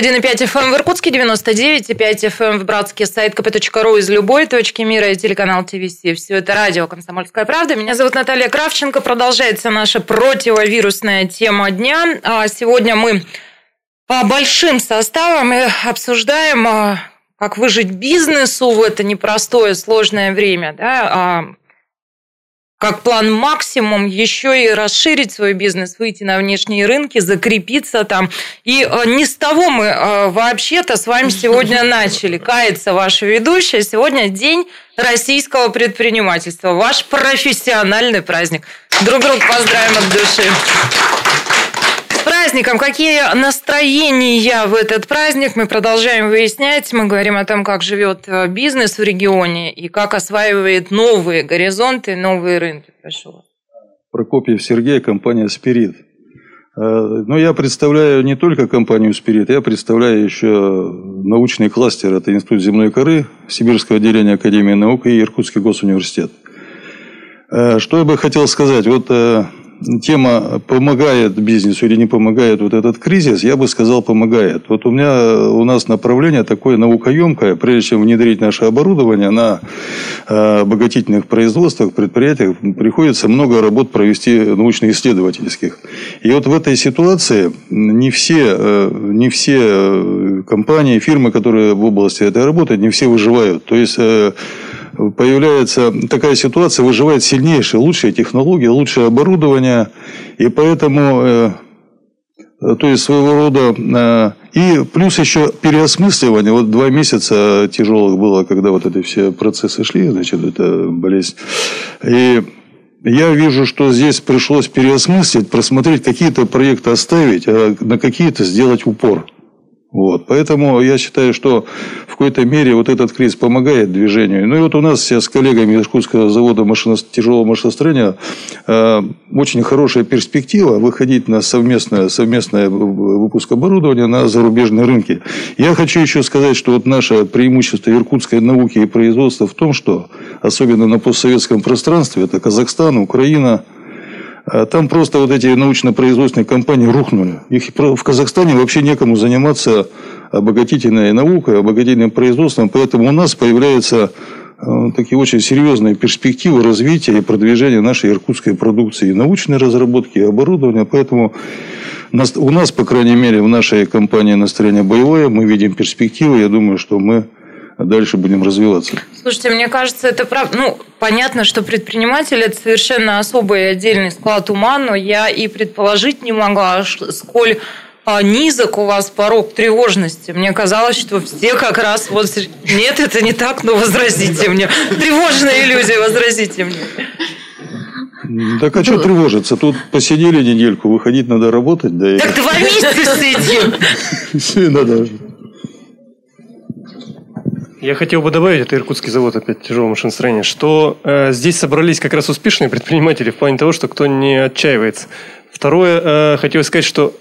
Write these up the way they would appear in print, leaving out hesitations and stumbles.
91,5 FM в Иркутске, 99,5 FM в Братске, сайт КП.ру из любой точки мира и телеканал Тв Си. Все это радио «Комсомольская правда». Меня зовут Наталья Кравченко. Продолжается наша противовирусная тема дня. Сегодня мы большим составом обсуждаем, как выжить бизнесу в это непростое, сложное время, да, как план максимум еще и расширить свой бизнес, выйти на внешние рынки, закрепиться там. И не с того мы вообще-то с вами сегодня начали. Кается ваша ведущая. Сегодня День российского предпринимательства. Ваш профессиональный праздник. Друг друга поздравим от души. С праздником! Какие настроения в этот праздник? Мы продолжаем выяснять. Мы говорим о том, как живет бизнес в регионе и как осваивает новые горизонты, новые рынки. Прошу вас. Прокопьев Сергей, компания «Спирит». Но я представляю не только компанию «Спирит», я представляю еще научный кластер. Это Институт земной коры, Сибирское отделение Академии наук и Иркутский госуниверситет. Что я бы хотел сказать? Вот тема «Помогает бизнесу или не помогает вот этот кризис», я бы сказал, помогает. Вот у нас направление такое наукоемкое, прежде чем внедрить наше оборудование на обогатительных производствах, предприятиях, приходится много работ провести научно-исследовательских. И вот в этой ситуации не все компании, фирмы, которые в области этой работают, не все выживают. То есть появляется такая ситуация, выживает сильнейшие, лучшие технологии, лучшее оборудование, и поэтому, то есть своего рода, и плюс еще переосмысливание, вот 2 месяца тяжелых было, когда вот эти все процессы шли, значит, это болезнь, и я вижу, что здесь пришлось переосмыслить, просмотреть, какие-то проекты оставить, а на какие-то сделать упор. Вот. Поэтому я считаю, что в какой-то мере вот этот кризис помогает движению. Ну и вот у нас с коллегами Иркутского завода тяжелого машиностроения очень хорошая перспектива выходить на совместный выпуск оборудования на зарубежные рынки. Я хочу еще сказать, что вот наше преимущество иркутской науки и производства в том, что особенно на постсоветском пространстве, это Казахстан, Украина, там просто вот эти научно-производственные компании рухнули. Их в Казахстане вообще некому заниматься обогатительной наукой, обогатительным производством. Поэтому у нас появляются такие очень серьезные перспективы развития и продвижения нашей иркутской продукции, и научной разработки, и оборудования. Поэтому у нас, по крайней мере, в нашей компании настроение боевое. Мы видим перспективы. Я думаю, что мы дальше будем развиваться. Слушайте, мне кажется, это правда. Ну, понятно, что предприниматель – это совершенно особый отдельный склад ума, но я и предположить не могла, сколь низок у вас порог тревожности. Мне казалось, что все как раз вот... Нет, это не так, но возразите мне. Тревожные люди, возразите мне. Так а что тревожиться? Тут посидели недельку, выходить надо работать. Да так и... 2 месяца сидим. Все надо. Я хотел бы добавить, это Иркутский завод опять тяжелого машиностроения, что здесь собрались как раз успешные предприниматели в плане того, что кто не отчаивается. Второе, хотел сказать, что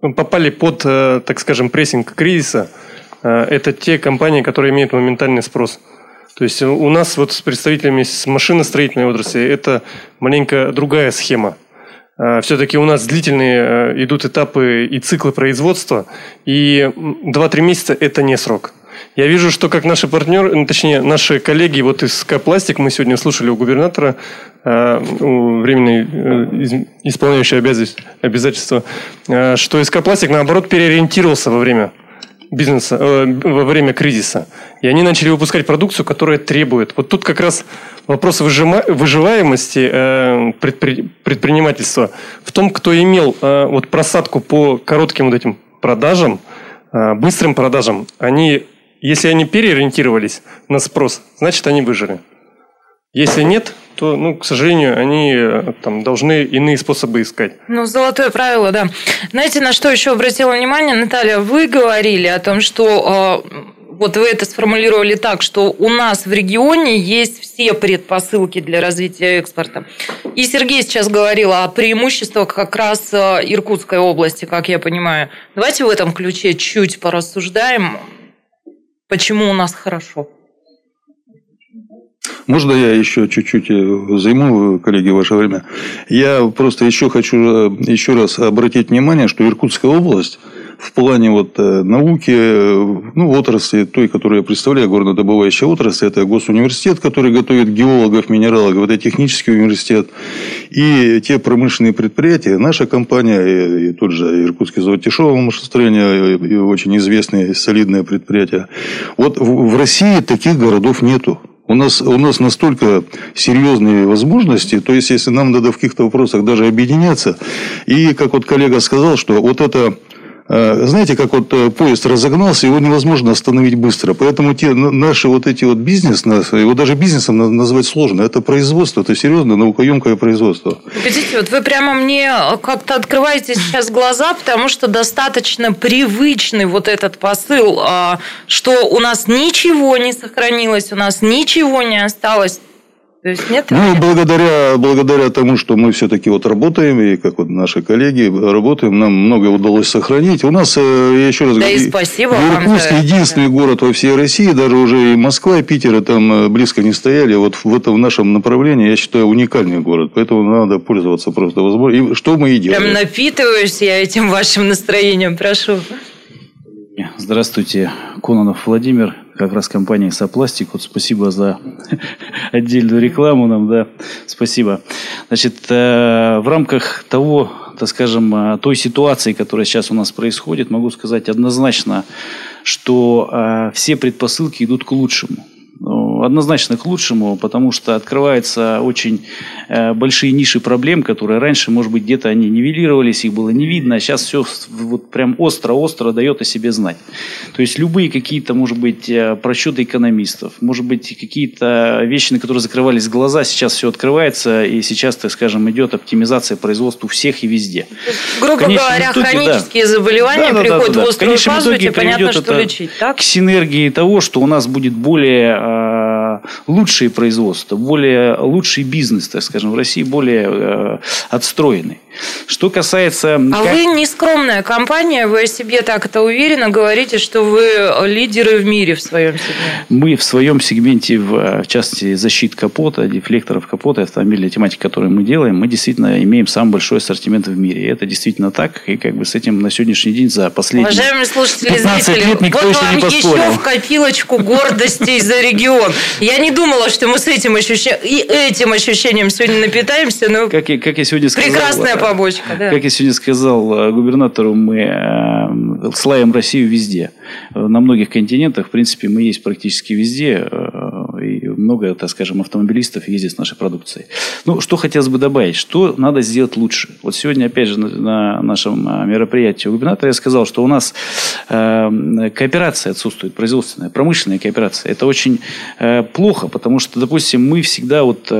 попали под, так скажем, прессинг кризиса. Это те компании, которые имеют моментальный спрос. То есть у нас вот с представителями с машиностроительной отрасли это маленько другая схема. Все-таки у нас длительные идут этапы и циклы производства, и 2-3 месяца – это не срок. Я вижу, что как наши партнеры, точнее, наши коллеги вот из КПластик, мы сегодня слушали у губернатора, у временной исполняющей обязательства, что из КПластик, наоборот, переориентировался во время бизнеса, во время кризиса. И они начали выпускать продукцию, которая требует. Вот тут как раз вопрос выживаемости предпринимательства в том, кто имел вот просадку по коротким вот этим продажам, быстрым продажам, они... Если они переориентировались на спрос, значит, они выжили. Если нет, то, к сожалению, они там должны иные способы искать. Ну, золотое правило, да. Знаете, на что еще обратила внимание, Наталья? Вы говорили о том, что... Вот вы это сформулировали так, что у нас в регионе есть все предпосылки для развития экспорта. И Сергей сейчас говорил о преимуществах как раз Иркутской области, как я понимаю. Давайте в этом ключе чуть порассуждаем. Почему у нас хорошо? Можно я еще чуть-чуть займу, коллеги, ваше время? Я просто еще хочу раз обратить внимание, что Иркутская область в плане вот науки, ну, отрасли, той, которую я представляю, горнодобывающая отрасль, это госуниверситет, который готовит геологов, минералогов, это технический университет, и те промышленные предприятия, наша компания, и тот же Иркутский завод тяжелого машиностроения, и очень известное и солидное предприятие. Вот в России таких городов нету. У нас настолько серьезные возможности, то есть, если нам надо в каких-то вопросах даже объединяться, и, как вот коллега сказал, что вот это, знаете, как вот поезд разогнался, его невозможно остановить быстро, поэтому те наши вот эти вот бизнес, его даже бизнесом назвать сложно, это производство, это серьезное наукоемкое производство. Видите, вот вы прямо мне как-то открываете сейчас глаза, потому что достаточно привычный вот этот посыл, что у нас ничего не сохранилось, у нас ничего не осталось. То есть нет? Ну, благодаря тому, что мы все-таки вот работаем, и как вот наши коллеги работаем, нам многое удалось сохранить. У нас, я еще раз говорю, Иркутск единственный город во всей России, даже уже и Москва, и Питер, и там близко не стояли. Вот в этом нашем направлении, я считаю, уникальный город. Поэтому надо пользоваться просто возможностью. И что мы и делаем. Прям напитываюсь я этим вашим настроением, прошу. Здравствуйте, Кононов Владимир, как раз компания «Сопластик». Вот спасибо за отдельную рекламу нам, да, спасибо. Значит, в рамках того, так скажем, той ситуации, которая сейчас у нас происходит, могу сказать однозначно, что все предпосылки идут к лучшему. Однозначно к лучшему, потому что открываются очень большие ниши проблем, которые раньше, может быть, где-то они нивелировались, их было не видно, а сейчас все вот прям остро-остро дает о себе знать. То есть любые какие-то, может быть, просчеты экономистов, может быть, какие-то вещи, на которые закрывались глаза, сейчас все открывается, и сейчас, так скажем, идет оптимизация производства у всех и везде. Грубо говоря, хронические заболевания приходят в острую фазу, и понятно, что лечить. Так? К синергии того, что у нас будет более лучшие производства, более лучший бизнес, так скажем, в России более отстроенный. Что касается... Вы не скромная компания, вы о себе так это уверенно говорите, что вы лидеры в мире в своем сегменте. Мы в своем сегменте, в частности, защит капота, дефлекторов капота, автомобильная тематика, которую мы делаем, мы действительно имеем самый большой ассортимент в мире. И это действительно так, и как бы с этим на сегодняшний день за последние 15 лет никто еще не поспорил. Уважаемые слушатели и зрители, вот вам еще в копилочку гордостей за регион. Я не думала, что мы с этим этим ощущением сегодня напитаемся, но как я сегодня сказал, прекрасная побочка. Да. Как я сегодня сказал губернатору, мы славим Россию везде. На многих континентах, в принципе, мы есть практически везде. И много, так скажем, автомобилистов ездит с нашей продукцией. Ну, что хотелось бы добавить? Что надо сделать лучше? Вот сегодня, опять же, на нашем мероприятии у губернатора я сказал, что у нас кооперация отсутствует, производственная, промышленная кооперация. Это очень плохо, потому что, допустим, мы всегда вот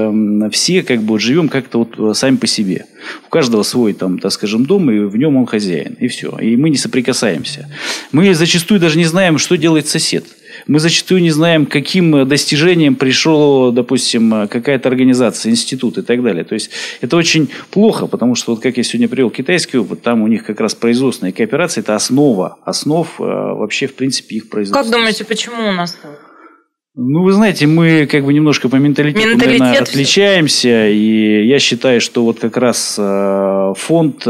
все как бы вот живем как-то вот сами по себе. У каждого свой, там, так скажем, дом, и в нем он хозяин, и все. И мы не соприкасаемся. Мы зачастую даже не знаем, что делает сосед. Мы зачастую не знаем, каким достижением пришла, допустим, какая-то организация, институт и так далее. То есть, это очень плохо, потому что, вот как я сегодня привел китайский опыт, там у них как раз производственная кооперация – это основа вообще, в принципе, их производства. Как думаете, почему у нас так? Ну, вы знаете, мы как бы немножко по менталитету, наверное, отличаемся. И я считаю, что вот как раз фонд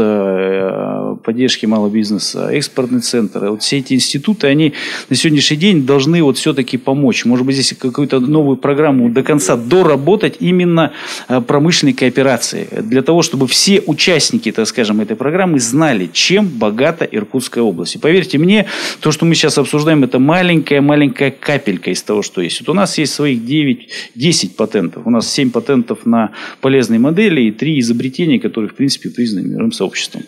поддержки малого бизнеса, экспортный центр, вот все эти институты, они на сегодняшний день должны вот все-таки помочь. Может быть, здесь какую-то новую программу до конца доработать именно промышленной кооперации. Для того, чтобы все участники, так скажем, этой программы знали, чем богата Иркутская область. И поверьте мне, то, что мы сейчас обсуждаем, это маленькая-маленькая капелька из того, что есть. Вот у нас есть своих 9-10 патентов. У нас 7 патентов на полезные модели и 3 изобретения, которые, в принципе, признаны мировым сообществом.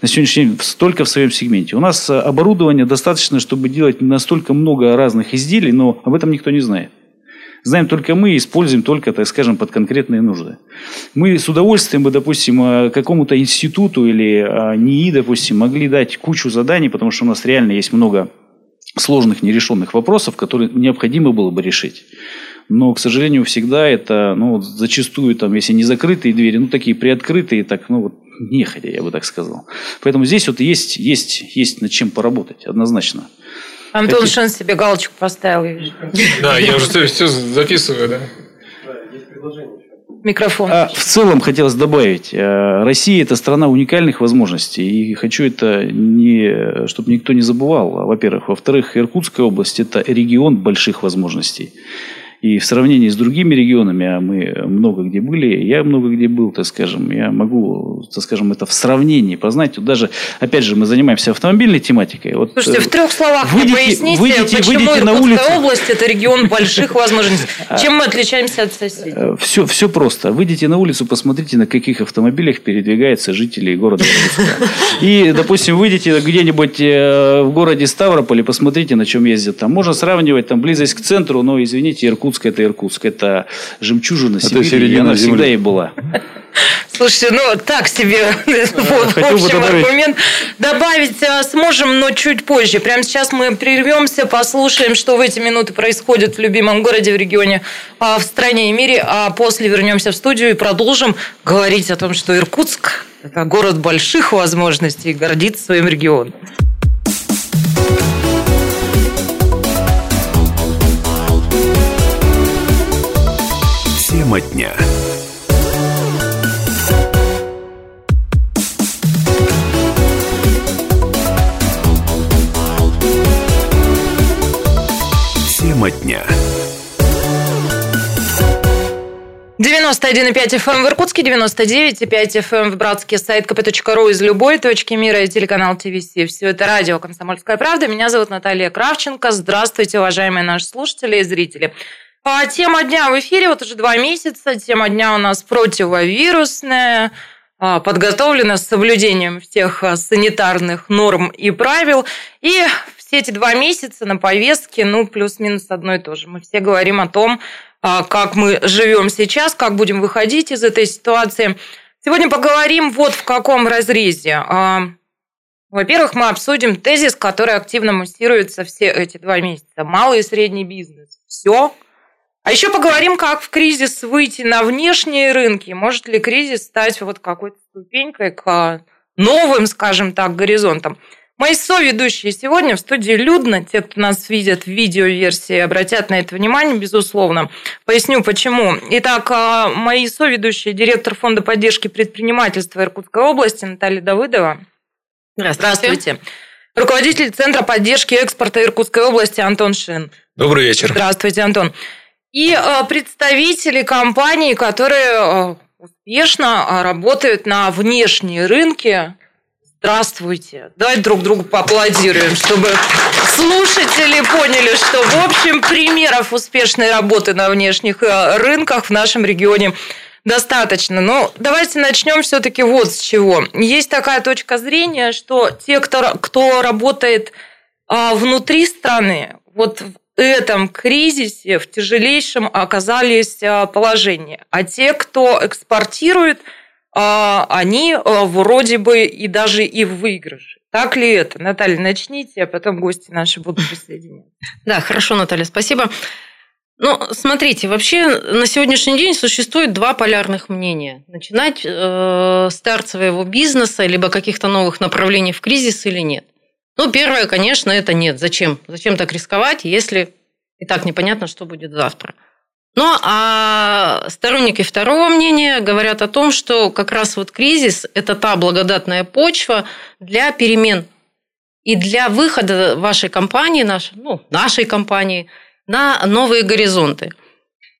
На сегодняшний день только в своем сегменте. У нас оборудования достаточно, чтобы делать настолько много разных изделий, но об этом никто не знает. Знаем только мы, используем только, так скажем, под конкретные нужды. Мы с удовольствием бы, допустим, какому-то институту или НИИ, допустим, могли дать кучу заданий, потому что у нас реально есть много сложных нерешенных вопросов, которые необходимо было бы решить. Но, к сожалению, всегда это, зачастую, там, если не закрытые двери, такие приоткрытые, так, нехотя, я бы так сказал. Поэтому здесь вот есть над чем поработать, однозначно. Антон Шин себе галочку поставил. Да, я уже все записываю, да? Да, есть предложение. микрофон. В целом хотелось добавить, Россия – это страна уникальных возможностей. И хочу это, чтобы никто не забывал, во-первых. Во-вторых, Иркутская область – это регион больших возможностей. И в сравнении с другими регионами, а мы много где были, я много где был, так скажем, я могу, так скажем, это в сравнении познать. Вот даже, опять же, мы занимаемся автомобильной тематикой. Вот, слушайте, в трех словах выйдите, почему Иркутская область – это регион больших возможностей? Чем мы отличаемся от соседей? Все просто. Выйдите на улицу, посмотрите, на каких автомобилях передвигаются жители города Иркутска. И, допустим, выйдите где-нибудь в городе Ставрополь, посмотрите, на чем ездят там. Можно сравнивать там близость к центру, но, извините, Иркутск. Это жемчужина Сибири, и она всегда и была. Слушайте, ну так себе в общем аргумент. Добавить сможем, но чуть позже. Прямо сейчас мы прервемся, послушаем, что в эти минуты происходит в любимом городе, в регионе, в стране и мире. А после вернемся в студию и продолжим говорить о том, что Иркутск – это город больших возможностей и гордится своим регионом. Дня. Тема дня. 91,5 FM в Иркутске, 99,5 FM в Братске, сайт КП.ру из любой точки мира и телеканал Тв Си. Все это радио «Комсомольская правда». Меня зовут Наталья Кравченко. Здравствуйте, уважаемые наши слушатели и зрители. Тема дня в эфире вот уже 2 месяца. Тема дня у нас противовирусная, подготовлена с соблюдением всех санитарных норм и правил. И все эти 2 месяца на повестке, ну, плюс-минус одно и то же. Мы все говорим о том, как мы живем сейчас, как будем выходить из этой ситуации. Сегодня поговорим вот в каком разрезе. Во-первых, мы обсудим тезис, который активно муссируется все эти 2 месяца. Малый и средний бизнес. Все. А еще поговорим, как в кризис выйти на внешние рынки. Может ли кризис стать вот какой-то ступенькой к новым, скажем так, горизонтам. Мои соведущие сегодня в студии людно. Те, кто нас видят в видеоверсии, обратят на это внимание, безусловно. Поясню, почему. Итак, мои соведущие, директор Фонда поддержки предпринимательства Иркутской области Наталья Давыдова. Здравствуйте. Руководитель Центра поддержки экспорта Иркутской области Антон Шин. Добрый вечер. Здравствуйте, Антон. И представители компаний, которые успешно работают на внешние рынки. Здравствуйте. Давайте друг другу поаплодируем, чтобы слушатели поняли, что, в общем, примеров успешной работы на внешних рынках в нашем регионе достаточно. Но давайте начнем все-таки вот с чего. Есть такая точка зрения, что те, кто работает внутри страны, вот в этом кризисе, в тяжелейшем оказались положении. А те, кто экспортирует, они вроде бы и даже и в выигрыше. Так ли это? Наталья, начните, а потом гости наши будут присоединяться. Да, хорошо, Наталья, спасибо. Ну, смотрите, вообще на сегодняшний день существует 2 полярных мнения. Начинать старт своего бизнеса, либо каких-то новых направлений в кризис или нет. Ну, первое, конечно, это нет. Зачем? Зачем так рисковать, если и так непонятно, что будет завтра? Ну, а сторонники второго мнения говорят о том, что как раз вот кризис – это та благодатная почва для перемен и для выхода вашей компании, нашей компании, на новые горизонты.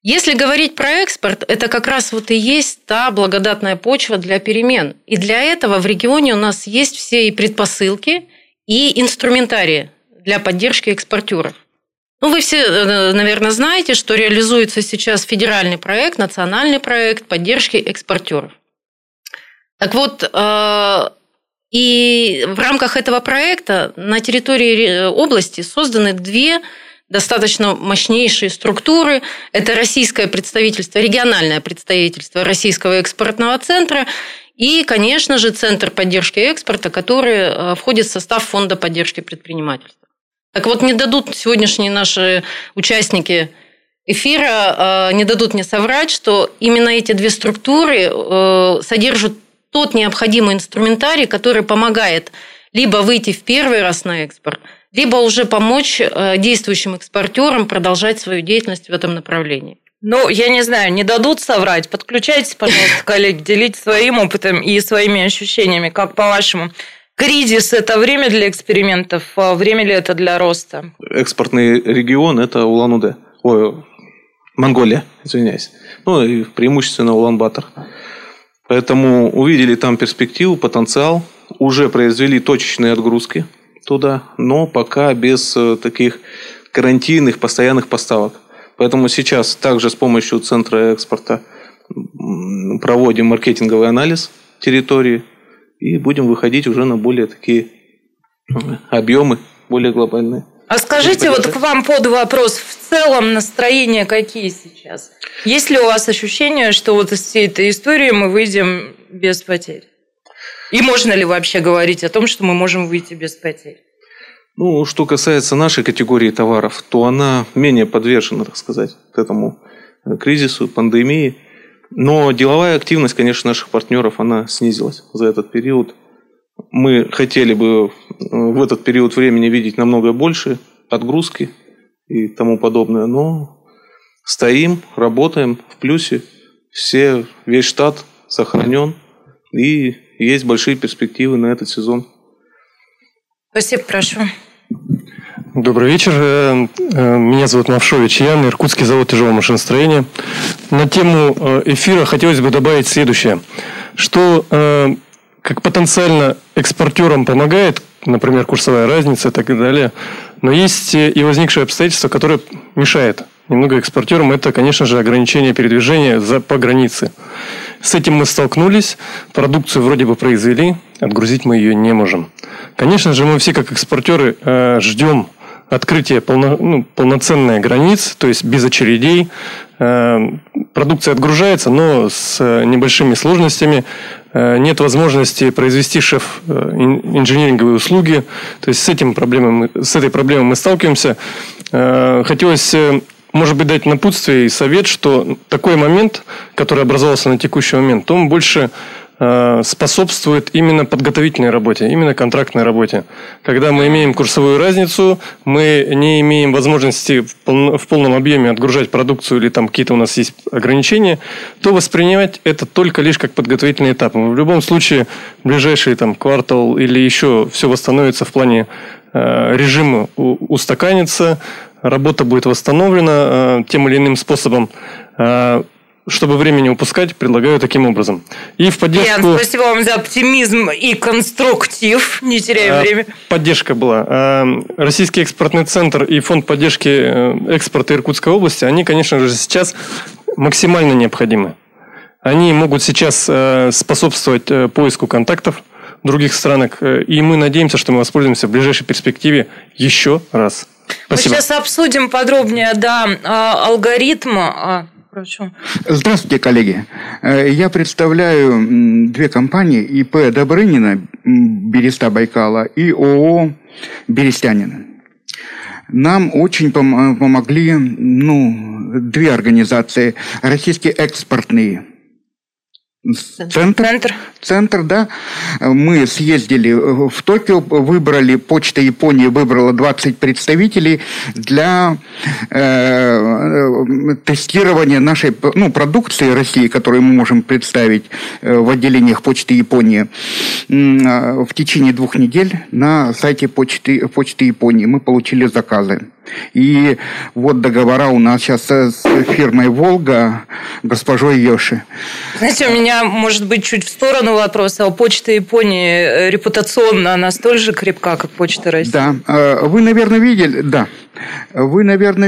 Если говорить про экспорт, это как раз вот и есть та благодатная почва для перемен. И для этого в регионе у нас есть все и предпосылки, и инструментарии для поддержки экспортеров. Ну, вы все, наверное, знаете, что реализуется сейчас федеральный проект, национальный проект поддержки экспортеров. Так вот, и в рамках этого проекта на территории области созданы 2 достаточно мощнейшие структуры. Это российское представительство, региональное представительство Российского экспортного центра и, конечно же, Центр поддержки экспорта, который входит в состав Фонда поддержки предпринимательства. Так вот, не дадут сегодняшние наши участники эфира, не дадут мне соврать, что именно эти 2 структуры содержат тот необходимый инструментарий, который помогает либо выйти в первый раз на экспорт, либо уже помочь действующим экспортерам продолжать свою деятельность в этом направлении. Ну, я не знаю, не дадут соврать. Подключайтесь, пожалуйста, коллеги, делитесь своим опытом и своими ощущениями. Как по-вашему, кризис – это время для экспериментов, а время ли это для роста? Экспортный регион – это Улан-Удэ. Ой, Монголия, извиняюсь. Ну, и преимущественно Улан-Батор. Поэтому увидели там перспективу, потенциал. Уже произвели точечные отгрузки туда, но пока без таких карантинных постоянных поставок. Поэтому сейчас также с помощью Центра экспорта проводим маркетинговый анализ территории и будем выходить уже на более такие объемы, более глобальные. А скажите, вот к вам под вопрос, в целом настроения какие сейчас? Есть ли у вас ощущение, что вот из всей этой истории мы выйдем без потерь? И можно ли вообще говорить о том, что мы можем выйти без потерь? Ну, что касается нашей категории товаров, то она менее подвержена, так сказать, к этому кризису, пандемии. Но деловая активность, конечно, наших партнеров, она снизилась за этот период. Мы хотели бы в этот период времени видеть намного больше отгрузки и тому подобное, но стоим, работаем в плюсе. Весь штат сохранен, и есть большие перспективы на этот сезон. Спасибо, прошу. Добрый вечер. Меня зовут Навшович Ян, Иркутский завод тяжелого машиностроения. На тему эфира хотелось бы добавить следующее, что как потенциально экспортерам помогает, например, курсовая разница и так далее, но есть и возникшие обстоятельства, которые мешают немного экспортерам. Это, конечно же, ограничение передвижения по границе. С этим мы столкнулись, продукцию вроде бы произвели, отгрузить мы ее не можем. Конечно же, мы все как экспортеры ждем открытия полноценных границ, то есть без очередей. Продукция отгружается, но с небольшими сложностями. Нет возможности произвести шеф-инжиниринговые услуги. То есть с этой проблемой мы сталкиваемся. Хотелось, может быть, дать напутствие и совет, что такой момент, который образовался на текущий момент, он больше способствует именно подготовительной работе, именно контрактной работе. Когда мы имеем курсовую разницу, мы не имеем возможности в полном объеме отгружать продукцию или там какие-то у нас есть ограничения, то воспринимать это только лишь как подготовительный этап. В любом случае, в ближайший там, квартал или еще все восстановится в плане режима, устаканится, работа будет восстановлена тем или иным способом. Чтобы времени упускать, предлагаю таким образом. И в поддержку... Ян, спасибо вам за оптимизм и конструктив. Не теряем время. Поддержка была. Российский экспортный центр и Фонд поддержки экспорта Иркутской области, они, конечно же, сейчас максимально необходимы. Они могут сейчас способствовать поиску контактов в других странах. И мы надеемся, что мы воспользуемся в ближайшей перспективе еще раз. Спасибо. Мы сейчас обсудим подробнее алгоритм... Впрочем. Здравствуйте, коллеги. Я представляю две компании: ИП «Добрынина», Береста Байкала, и ООО «Берестянина». Нам очень помогли две организации. Российский экспортный центр, да. Мы съездили в Токио, выбрали, Почта Японии выбрала 20 представителей для тестирования нашей продукции России, которую мы можем представить в отделениях Почты Японии в течение 2 недель на сайте Почты Японии. Мы получили заказы. И вот договора у нас сейчас с фирмой «Волга», госпожой Йоши. Знаете, у меня, может быть, чуть в сторону вопроса. Почта Японии репутационно, она столь же крепка, как Почта России? Да. Вы, наверное,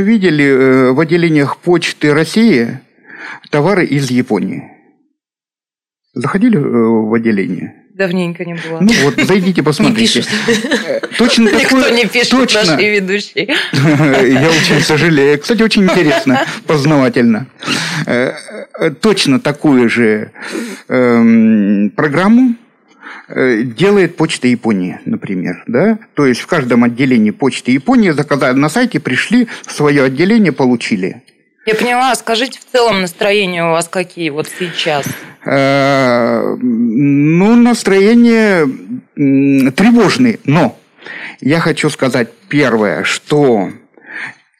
видели в отделениях Почты России товары из Японии. Заходили в отделение? Давненько не было. Ну вот, зайдите, посмотрите. Точно такое. Никто не пишет, наши ведущие. Я очень сожалею. Кстати, очень интересно, познавательно. Точно такую же программу делает Почта Японии, например. Да? То есть в каждом отделении Почты Японии заказали на сайте, пришли, свое отделение получили. Я поняла. Скажите, в целом настроения у вас какие вот сейчас? Настроение тревожное. Но я хочу сказать первое, что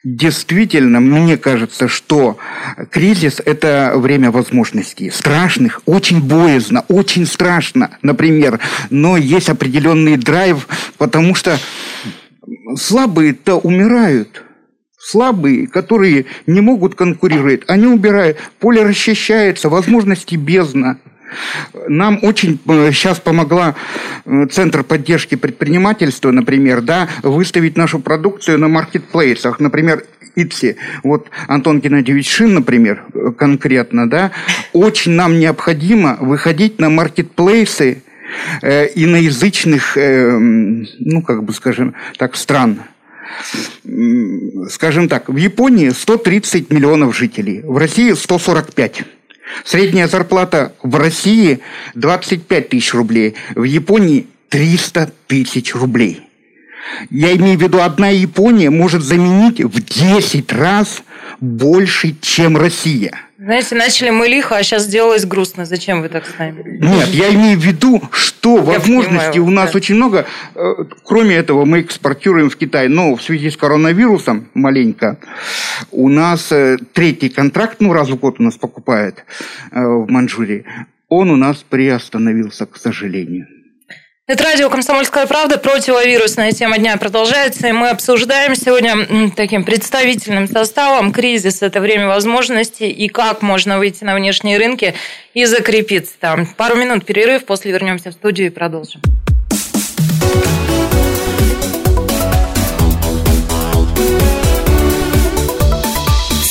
Действительно, мне кажется, что кризис – это время возможностей. Страшных, очень боязно, очень страшно, например. Но есть определенный драйв, потому что слабые-то умирают. Слабые, которые не могут конкурировать, они убирают. Поле расчищается, возможности бездна. Нам очень сейчас помогла Центр поддержки предпринимательства, например, да, выставить нашу продукцию на маркетплейсах, например, ИТСИ. Вот Антон Геннадьевич Шин, например, конкретно, да, очень нам необходимо выходить на маркетплейсы иноязычных, ну, как бы, скажем так, стран. Скажем так, в Японии 130 миллионов жителей, в России 145. Средняя зарплата в России 25 тысяч рублей, в Японии 300 тысяч рублей. Я имею в виду, одна Япония может заменить в 10 раз больше, чем Россия. Знаете, начали мы лихо, а сейчас сделалось грустно. Зачем вы так с нами? Нет, я имею в виду, что возможностей у нас очень много. Кроме этого, мы экспортируем в Китай. Но в связи с коронавирусом маленько у нас третий контракт, ну, раз в год у нас покупает в Маньчжурии, он у нас приостановился, к сожалению. Это радио «Комсомольская правда», противовирусная тема дня продолжается, и мы обсуждаем сегодня таким представительным составом кризис, это время возможностей и как можно выйти на внешние рынки и закрепиться там. Пару минут перерыв, после вернемся в студию и продолжим.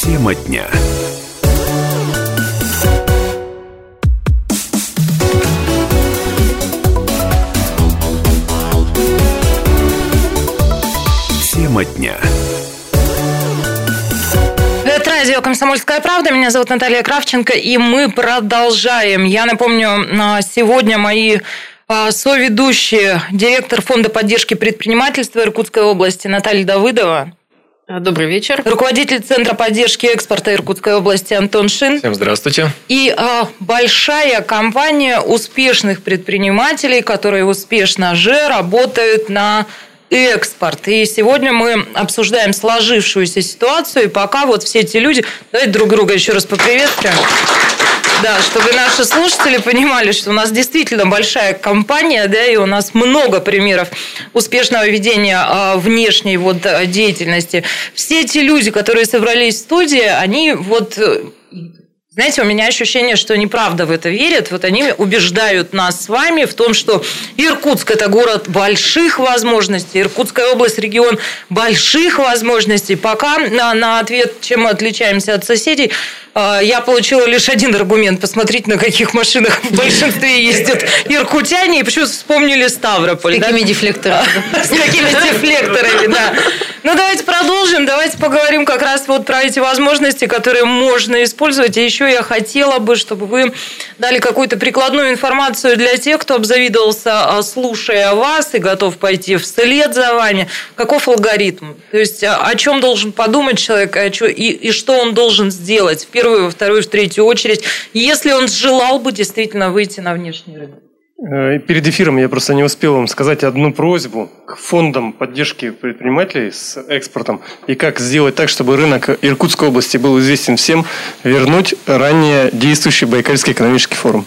Тема дня. Дня. Это радио «Комсомольская правда». Меня зовут Наталья Кравченко, и мы продолжаем. Я напомню, сегодня мои соведущие, директор Фонда поддержки предпринимательства Иркутской области Наталья Давыдова. Добрый вечер. Руководитель Центра поддержки экспорта Иркутской области Антон Шин. Всем здравствуйте. И большая компания успешных предпринимателей, которые успешно же работают на экспорт. И сегодня мы обсуждаем сложившуюся ситуацию, и пока вот все эти люди... Давайте друг друга еще раз поприветствуем. Да, чтобы наши слушатели понимали, что у нас действительно большая компания, да, и у нас много примеров успешного ведения внешней вот деятельности. Все эти люди, которые собрались в студии, они вот... Знаете, у меня ощущение, что неправда в это верят. Вот они убеждают нас с вами в том, что Иркутск – это город больших возможностей, Иркутская область – регион больших возможностей. Пока на ответ, чем мы отличаемся от соседей, я получила лишь один аргумент. Посмотрите, на каких машинах в большинстве ездят иркутяне, и почему вспомнили Ставрополь. С какими дефлекторами. С какими дефлекторами, да. Ну, давайте продолжим, давайте поговорим как раз вот про эти возможности, которые можно использовать. И еще я хотела бы, чтобы вы дали какую-то прикладную информацию для тех, кто обзавидовался, слушая вас, и готов пойти вслед за вами. Каков алгоритм? То есть, о чем должен подумать человек, и что он должен сделать в первую, во вторую, в третью очередь, если он желал бы действительно выйти на внешний рынок? Перед эфиром я просто не успел вам сказать одну просьбу к фондам поддержки предпринимателей с экспортом и как сделать так, чтобы рынок Иркутской области был известен всем, вернуть ранее действующий Байкальский экономический форум.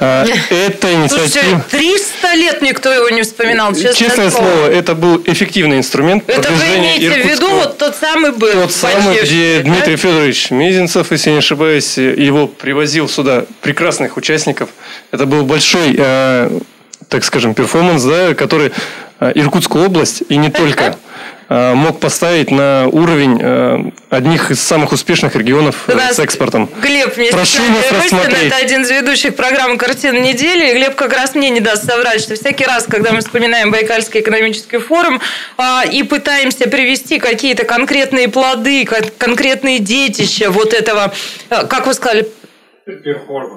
Это инициатива... 300 лет никто его не вспоминал. Честное слово, это был эффективный инструмент. Это вы имеете в виду вот тот самый был? Тот самый, где Дмитрий Федорович Мизинцев, если не ошибаюсь, его привозил сюда прекрасных участников. Это был большой, так скажем, перформанс, да, который Иркутскую область и не только мог поставить на уровень одних из самых успешных регионов с экспортом. Глеб, прошу нас рассмотреть. Это один из ведущих программы «Картина недели». И Глеб как раз мне не даст соврать, что всякий раз, когда мы вспоминаем Байкальский экономический форум и пытаемся привести какие-то конкретные плоды, конкретные детища вот этого, как вы сказали,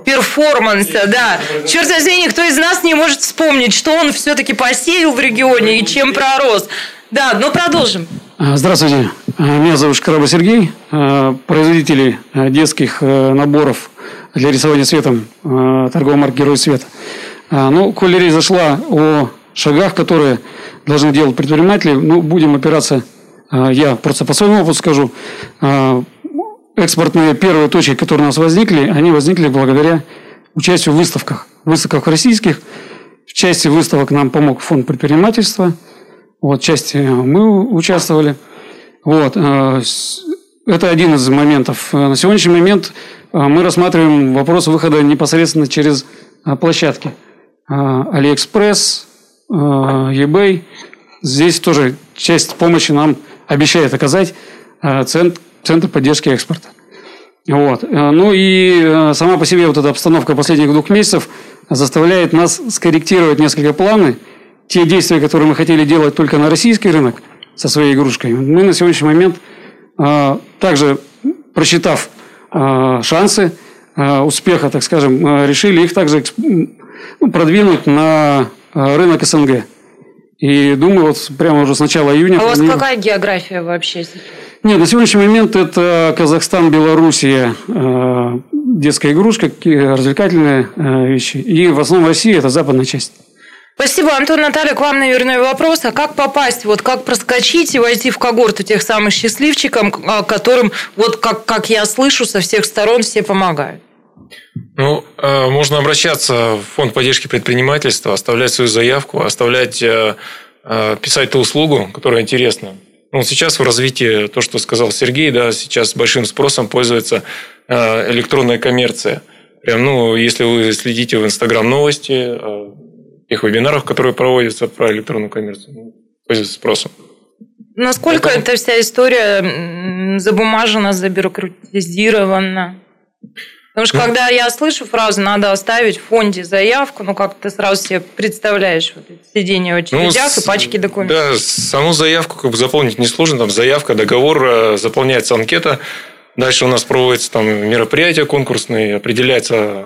перформанса, да. Черт возьми, никто из нас не может вспомнить, что он все-таки посеял в регионе и чем пророс. Да, но продолжим. Здравствуйте. Меня зовут Шкарабов Сергей, производитель детских наборов для рисования цветом торговой марки «Герой свет». Ну, коль речь зашла о шагах, которые должны делать предприниматели, ну, будем опираться Я просто по своему опыту скажу. Экспортные первые точки, которые у нас возникли, они возникли благодаря участию в выставках. В выставках российских. В части выставок нам помог Фонд предпринимательства. В части мы участвовали. Это один из моментов. На сегодняшний момент мы рассматриваем вопрос выхода непосредственно через площадки. Алиэкспресс, eBay. Здесь тоже часть помощи нам обещает оказать Центр поддержки экспорта. Ну и сама по себе вот эта обстановка последних 2 месяцев заставляет нас скорректировать несколько планы. Те действия, которые мы хотели делать только на российский рынок со своей игрушкой, мы на сегодняшний момент, также просчитав шансы успеха, так скажем, решили их также продвинуть на рынок СНГ. И думаю, прямо уже с начала июня... А у вас какая география вообще? Нет, на сегодняшний момент это Казахстан, Белоруссия, детская игрушка, развлекательные вещи. И в основном Россия – это западная часть. Спасибо, Антон. Наталья, к вам, наверное, вопрос. А как попасть, как проскочить и войти в когорту тех самых счастливчиков, которым, как я слышу, со всех сторон все помогают? Можно обращаться в Фонд поддержки предпринимательства, оставлять свою заявку, писать ту услугу, которая интересна. Сейчас в развитии, то, что сказал Сергей, сейчас большим спросом пользуется электронная коммерция. Если вы следите в Инстаграм-новости, тех вебинарах, которые проводятся про электронную коммерцию, пользуются спросом. Насколько эта вся история забумажена, забюрократизирована? Потому что, когда я слышу фразу «надо оставить в фонде заявку», как ты сразу себе представляешь сидение в очередях и пачки документов. Да, саму заявку заполнить несложно. Заявка, договор, заполняется анкета. Дальше у нас проводится мероприятие конкурсное, определяется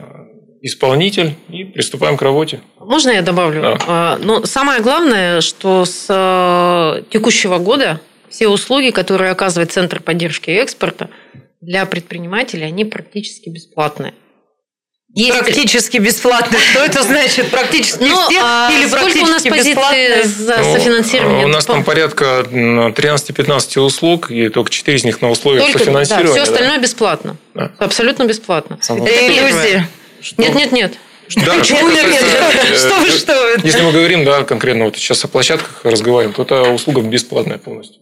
исполнитель, и приступаем к работе. Можно я добавлю? Да. Самое главное, что с текущего года все услуги, которые оказывает Центр поддержки экспорта, для предпринимателей они практически бесплатные. Практически бесплатные. Что это значит? Практически все или практически бесплатные? Сколько у нас позиций за софинансирование? У нас порядка 13-15 услуг, и только 4 из них на условиях софинансирования. Все остальное бесплатно. Да. Абсолютно бесплатно. Иллюзии. Нет. Если мы говорим конкретно сейчас о площадках разговариваем, то это услуга бесплатная полностью.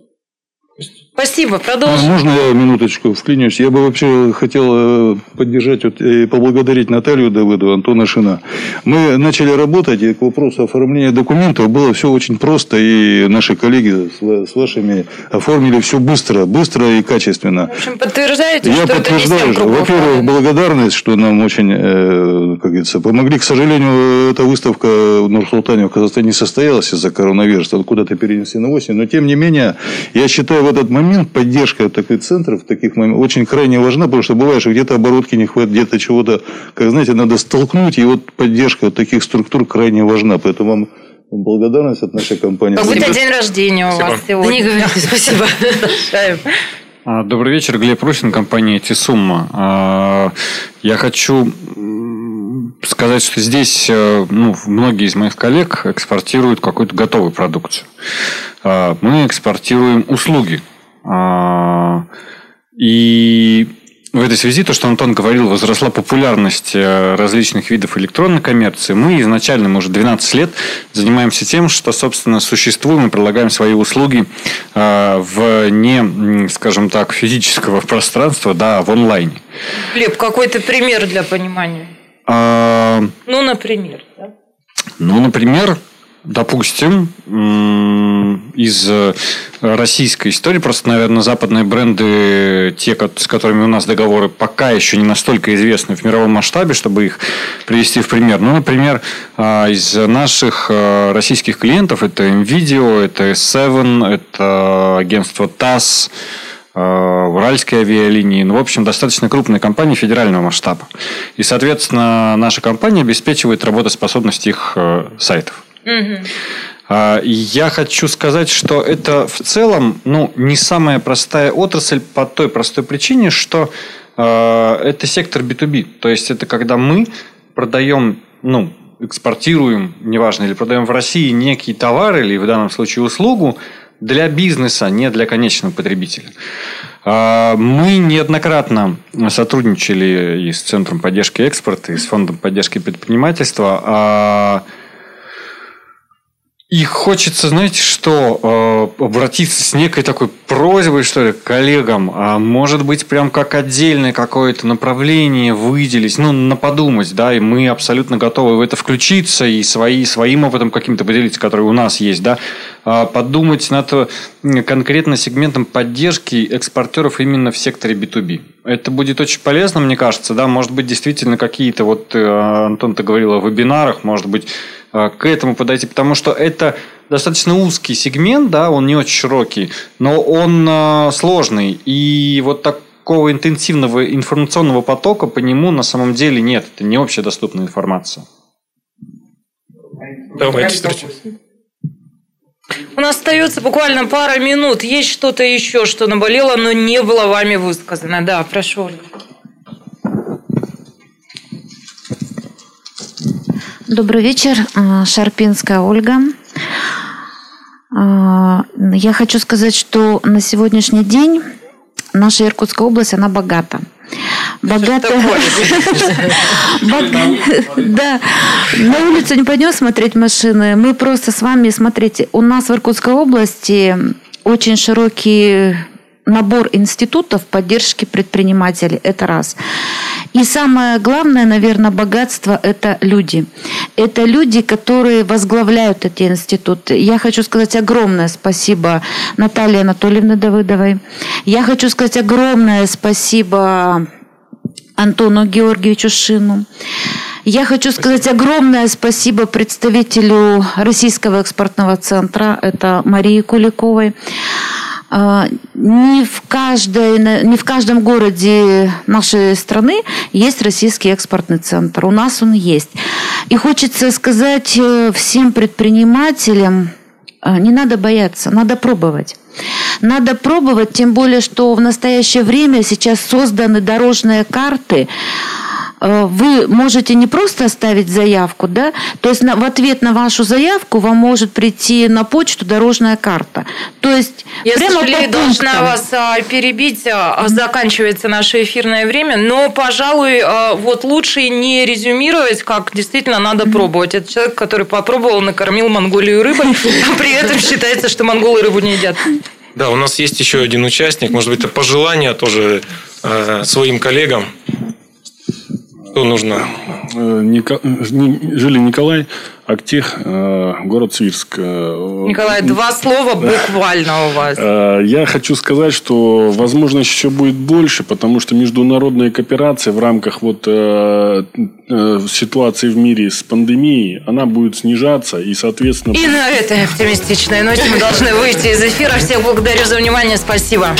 Спасибо, продолжим. Можно я минуточку вклинюсь? Я бы вообще хотел поддержать и поблагодарить Наталью Давыдову, Антона Шина. Мы начали работать, и к вопросу оформления документов было все очень просто, и наши коллеги с вашими оформили все быстро и качественно. В общем, подтверждаете, я что подтверждаю, это не всем кругом. Во-первых, благодарность, что нам очень, как говорится, помогли. К сожалению, эта выставка в Нур-Султане в Казахстане не состоялась из-за коронавируса, куда-то перенесли на осень, но тем не менее, я считаю, в этот момент поддержка таких центров, таких моментов очень крайне важна, потому что бывает, что где-то оборотки не хватает, где-то чего-то, надо столкнуть, и поддержка таких структур крайне важна, поэтому вам благодарность от нашей компании. Какой-то день рождения у вас сегодня. Не говорите, спасибо. Добрый вечер, Глеб Рысин, компания «Тесумма». Я хочу сказать, что здесь многие из моих коллег экспортируют какую-то готовую продукцию. Мы экспортируем услуги. И в этой связи, то, что Антон говорил, возросла популярность различных видов электронной коммерции. Мы изначально, мы уже 12 лет занимаемся тем, что, собственно, существуем и предлагаем свои услуги вне, скажем так, физического пространства, в онлайне. Глеб, какой-то пример для понимания? Например. Да? Например... Допустим, из российской истории, просто, наверное, западные бренды, те, с которыми у нас договоры, пока еще не настолько известны в мировом масштабе, чтобы их привести в пример. Например, из наших российских клиентов это NVIDIA, это S7, это агентство ТАСС, Уральские авиалинии. В общем, достаточно крупные компании федерального масштаба. И, соответственно, наша компания обеспечивает работоспособность их сайтов. Я хочу сказать, что это в целом не самая простая отрасль по той простой причине, что это сектор B2B. То есть, это когда мы продаем, экспортируем, неважно, или продаем в России некий товар или в данном случае услугу, для бизнеса, не для конечного потребителя. Мы неоднократно сотрудничали и с Центром поддержки экспорта, и с Фондом поддержки предпринимательства. И хочется, знаете, что обратиться с некой такой просьбой, что ли, к коллегам, а может быть, прям как отдельное какое-то направление выделить, подумать, да, и мы абсолютно готовы в это включиться и своим опытом каким-то поделиться, который у нас есть, да, подумать над конкретно сегментом поддержки экспортеров именно в секторе B2B. Это будет очень полезно, мне кажется, да, может быть, действительно какие-то, вот, Антон, ты говорил о вебинарах, может быть, к этому подойти, потому что это достаточно узкий сегмент, да, он не очень широкий, но он сложный, и вот такого интенсивного информационного потока по нему на самом деле нет, это не общедоступная информация. Давайте встречаемся. У нас остается буквально пара минут. Есть что-то еще, что наболело, но не было вами высказано. Да, прошу, Ольга. Добрый вечер. Шарпинская Ольга. Я хочу сказать, что на сегодняшний день наша Иркутская область, она богата. Да, на улицу не пойдем смотреть машины. Мы просто с вами, смотрите, у нас в Иркутской области очень широкий набор институтов поддержки предпринимателей. Это раз. И самое главное, наверное, богатство – это люди. Это люди, которые возглавляют эти институты. Я хочу сказать огромное спасибо Наталье Анатольевне Давыдовой. Я хочу сказать огромное спасибо Антону Георгиевичу Шину. Я хочу сказать огромное спасибо представителю Российского экспортного центра, это Марии Куликовой. Не в каждом городе нашей страны есть Российский экспортный центр. У нас он есть. И хочется сказать всем предпринимателям, не надо бояться, надо пробовать. Надо пробовать, тем более, что в настоящее время сейчас созданы дорожные карты. Вы можете не просто оставить заявку, да, то есть в ответ на вашу заявку вам может прийти на почту дорожная карта. То есть я прямо по пунктам. Я должна вас перебить, заканчивается наше эфирное время, но, пожалуй, вот лучше не резюмировать, как действительно надо пробовать. Это человек, который попробовал, накормил Монголию рыбой, а при этом считается, что монголы рыбу не едят. Да, у нас есть еще один участник, может быть, это пожелание тоже своим коллегам. Что нужно? Жили Николай, Актех, город Свирск. Николай, два слова буквально у вас. Я хочу сказать, что возможность еще будет больше, потому что международная кооперация в рамках вот ситуации в мире с пандемией, она будет снижаться и, соответственно... И на этой оптимистичной ноте мы должны выйти из эфира. Всех благодарю за внимание. Спасибо.